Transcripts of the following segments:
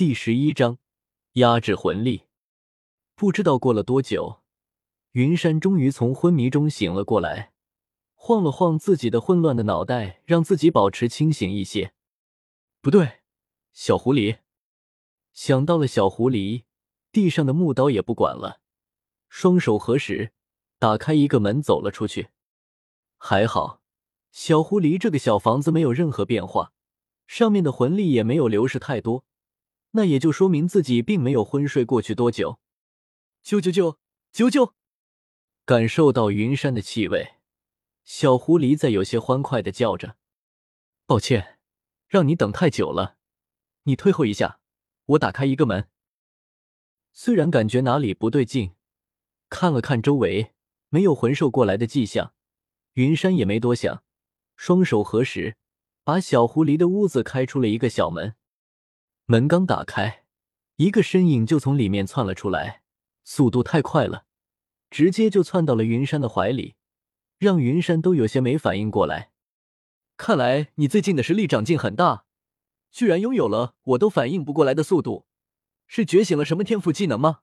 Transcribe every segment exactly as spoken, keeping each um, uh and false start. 第十一章压制魂力。不知道过了多久，云山终于从昏迷中醒了过来，晃了晃自己的混乱的脑袋，让自己保持清醒一些。不对，小狐狸！想到了小狐狸，地上的木刀也不管了，双手合十，打开一个门走了出去。还好，小狐狸这个小房子没有任何变化，上面的魂力也没有流失太多。那也就说明自己并没有昏睡过去多久。啾啾啾啾啾！感受到云山的气味，小狐狸在有些欢快地叫着。抱歉，让你等太久了，你退后一下，我打开一个门。虽然感觉哪里不对劲，看了看周围没有魂兽过来的迹象，云山也没多想，双手合十，把小狐狸的屋子开出了一个小门。门刚打开，一个身影就从里面窜了出来，速度太快了，直接就窜到了云山的怀里，让云山都有些没反应过来。看来你最近的实力长进很大，居然拥有了我都反应不过来的速度，是觉醒了什么天赋技能吗？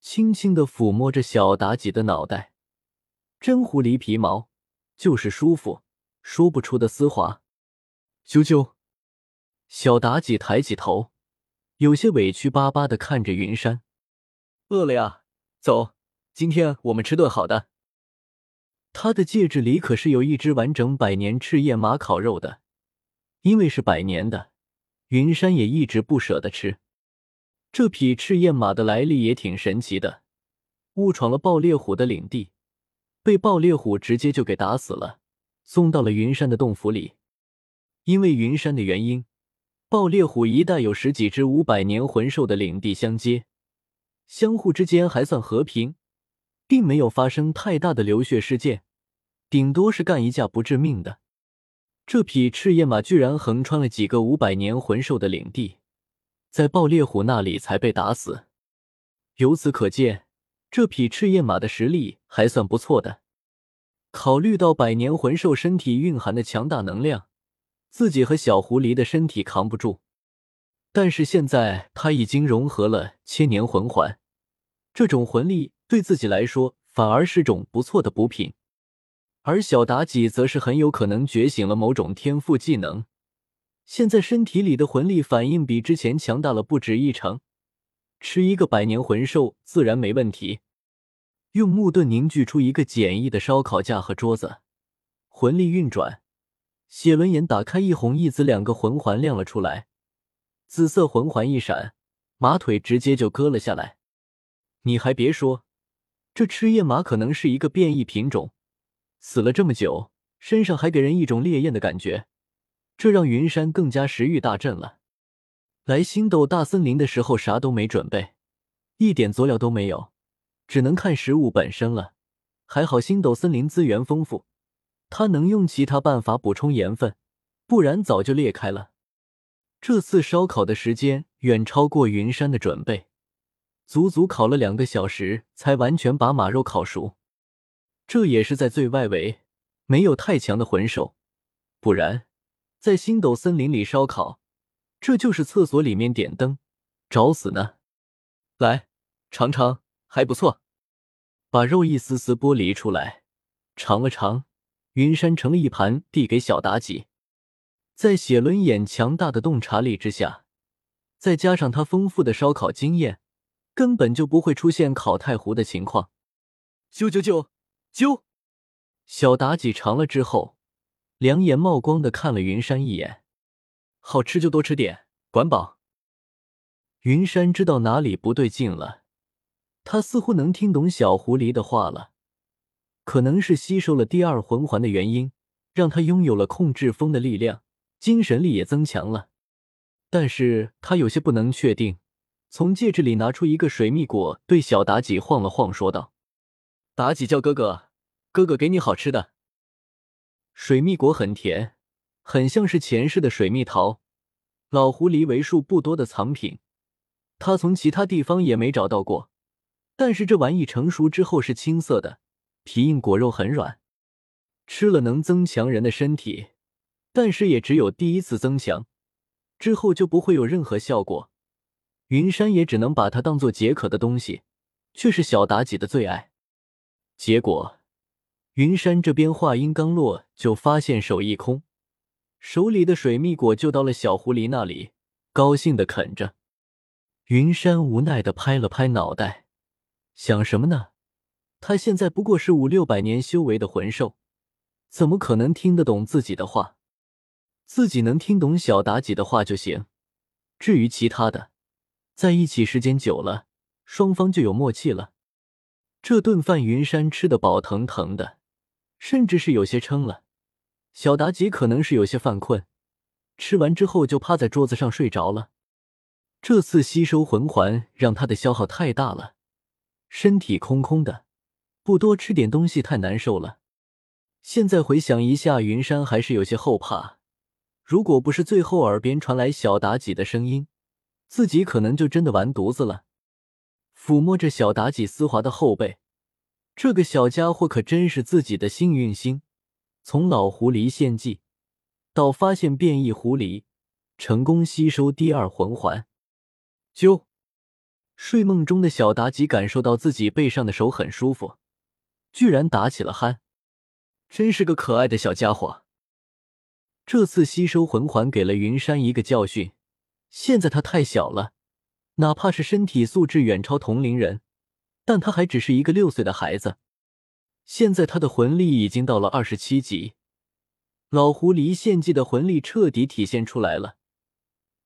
轻轻地抚摸着小妲己的脑袋，真狐狸皮毛，就是舒服，说不出的丝滑。啾啾！小妲己抬起头，有些委屈巴巴地看着云山。饿了呀，走，今天我们吃顿好的。她的戒指里可是有一只完整百年赤焰马烤肉的，因为是百年的，云山也一直不舍得吃。这匹赤焰马的来历也挺神奇的，误闯了暴烈虎的领地，被暴烈虎直接就给打死了，送到了云山的洞府里。因为云山的原因，暴烈虎一带有十几只五百年魂兽的领地相接，相互之间还算和平，并没有发生太大的流血事件，顶多是干一架不致命的。这匹赤焰马居然横穿了几个五百年魂兽的领地，在暴烈虎那里才被打死。由此可见，这匹赤焰马的实力还算不错的。考虑到百年魂兽身体蕴含的强大能量，自己和小狐狸的身体扛不住，但是现在他已经融合了千年魂环，这种魂力对自己来说反而是种不错的补品。而小妲己则是很有可能觉醒了某种天赋技能，现在身体里的魂力反应比之前强大了不止一成，吃一个百年魂兽自然没问题。用木盾凝聚出一个简易的烧烤架和桌子，魂力运转，写轮眼打开，一红一紫两个魂环亮了出来，紫色魂环一闪，马腿直接就割了下来。你还别说，这赤焰马可能是一个变异品种，死了这么久，身上还给人一种烈焰的感觉，这让云山更加食欲大振了。来星斗大森林的时候啥都没准备，一点佐料都没有，只能看食物本身了。还好星斗森林资源丰富，他能用其他办法补充盐分，不然早就裂开了。这次烧烤的时间远超过云山的准备，足足烤了两个小时才完全把马肉烤熟。这也是在最外围，没有太强的魂兽，不然在星斗森林里烧烤，这就是厕所里面点灯，找死呢。来，尝尝，还不错。把肉一丝丝剥离出来，尝了尝，云山盛了一盘递给小妲己。在写轮眼强大的洞察力之下，再加上他丰富的烧烤经验，根本就不会出现烤太糊的情况。啾啾啾啾！小妲己尝了之后，两眼冒光地看了云山一眼。好吃就多吃点，管饱。云山知道哪里不对劲了，他似乎能听懂小狐狸的话了。可能是吸收了第二魂环的原因，让他拥有了控制风的力量，精神力也增强了。但是他有些不能确定，从戒指里拿出一个水蜜果，对小妲己晃了晃，说道：“妲己叫哥哥，哥哥给你好吃的。”水蜜果很甜，很像是前世的水蜜桃，老狐狸为数不多的藏品，他从其他地方也没找到过。但是这玩意成熟之后是青色的，皮硬果肉很软，吃了能增强人的身体，但是也只有第一次增强，之后就不会有任何效果。云山也只能把它当作解渴的东西，却是小妲己的最爱。结果，云山这边话音刚落，就发现手一空，手里的水蜜果就到了小狐狸那里，高兴地啃着。云山无奈地拍了拍脑袋，想什么呢？他现在不过是五六百年修为的魂兽，怎么可能听得懂自己的话？自己能听懂小妲己的话就行，至于其他的，在一起时间久了，双方就有默契了。这顿饭云山吃得饱腾腾的，甚至是有些撑了。小妲己可能是有些犯困，吃完之后就趴在桌子上睡着了。这次吸收魂环让她的消耗太大了，身体空空的，不多吃点东西太难受了。现在回想一下，云山还是有些后怕，如果不是最后耳边传来小妲己的声音，自己可能就真的完犊子了。抚摸着小妲己丝滑的后背，这个小家伙可真是自己的幸运星。从老狐狸献祭到发现变异狐狸，成功吸收第二魂环。啾！睡梦中的小妲己感受到自己背上的手很舒服，居然打起了鼾。真是个可爱的小家伙。这次吸收魂环给了云山一个教训，现在他太小了，哪怕是身体素质远超同龄人，但他还只是一个六岁的孩子。现在他的魂力已经到了二十七级，老狐狸献祭的魂力彻底体现出来了，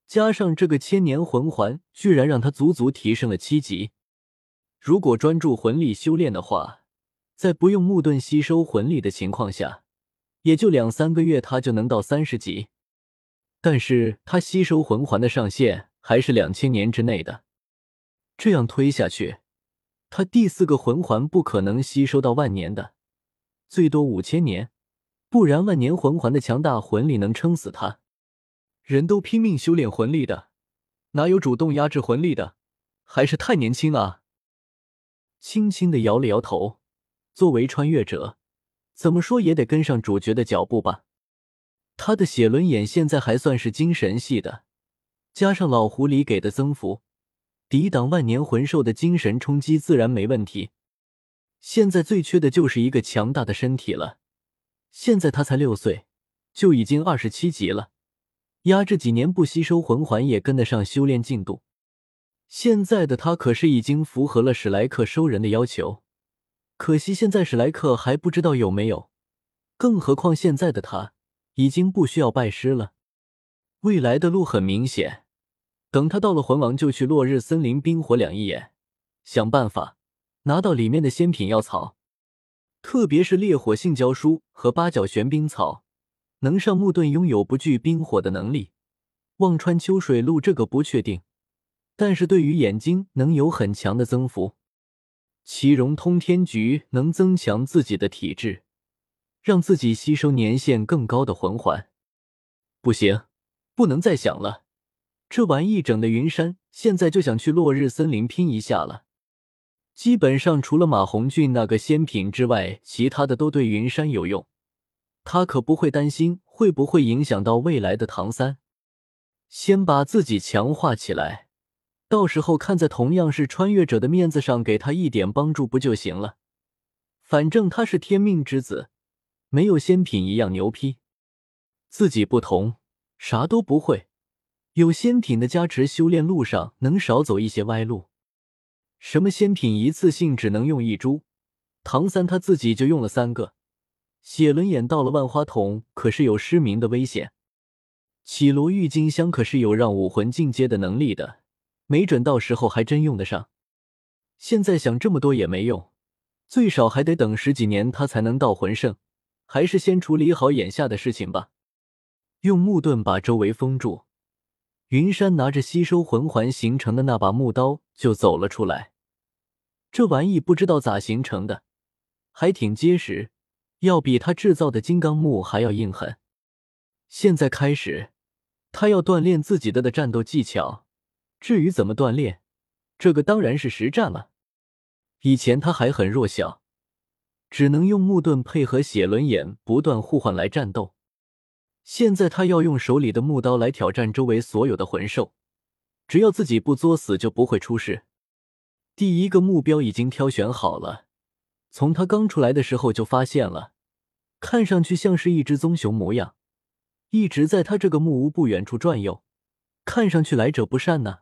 加上这个千年魂环，居然让他足足提升了七级。如果专注魂力修炼的话，在不用木盾吸收魂力的情况下，也就两三个月他就能到三十级。但是他吸收魂环的上限还是两千年之内的，这样推下去，他第四个魂环不可能吸收到万年的，最多五千年，不然万年魂环的强大魂力能撑死他。人都拼命修炼魂力的，哪有主动压制魂力的？还是太年轻了啊。轻轻地摇了摇头，作为穿越者，怎么说也得跟上主角的脚步吧。他的写轮眼现在还算是精神系的，加上老狐狸给的增幅，抵挡万年魂兽的精神冲击自然没问题。现在最缺的就是一个强大的身体了。现在他才六岁，就已经二十七级了，压制几年不吸收魂环也跟得上修炼进度。现在的他可是已经符合了史莱克收人的要求，可惜现在史莱克还不知道有没有，更何况现在的他已经不需要拜师了。未来的路很明显，等他到了魂王就去落日森林冰火两仪眼，想办法拿到里面的仙品药草，特别是烈火性胶书和八角玄冰草，能上木盾拥有不惧冰火的能力。望穿秋水路这个不确定，但是对于眼睛能有很强的增幅。奇荣通天菊能增强自己的体质，让自己吸收年限更高的魂环。不行，不能再想了，这玩意整的云山现在就想去落日森林拼一下了。基本上除了马红俊那个仙品之外，其他的都对云山有用，他可不会担心会不会影响到未来的唐三。先把自己强化起来，到时候看在同样是穿越者的面子上给他一点帮助不就行了？反正他是天命之子，没有仙品一样牛批。自己不同，啥都不会，有仙品的加持，修炼路上能少走一些歪路。什么仙品一次性只能用一株，唐三他自己就用了三个，写轮眼到了万花筒可是有失明的危险，绮罗郁金香可是有让武魂进阶的能力的，没准到时候还真用得上。现在想这么多也没用，最少还得等十几年他才能到魂圣，还是先处理好眼下的事情吧。用木盾把周围封住，云山拿着吸收魂环形成的那把木刀就走了出来。这玩意不知道咋形成的，还挺结实，要比他制造的金刚木还要硬狠。现在开始，他要锻炼自己的的战斗技巧，至于怎么锻炼，这个当然是实战了。以前他还很弱小，只能用木盾配合写轮眼不断互换来战斗。现在他要用手里的木刀来挑战周围所有的魂兽，只要自己不作死就不会出事。第一个目标已经挑选好了，从他刚出来的时候就发现了，看上去像是一只棕熊模样，一直在他这个木屋不远处转悠，看上去来者不善呢。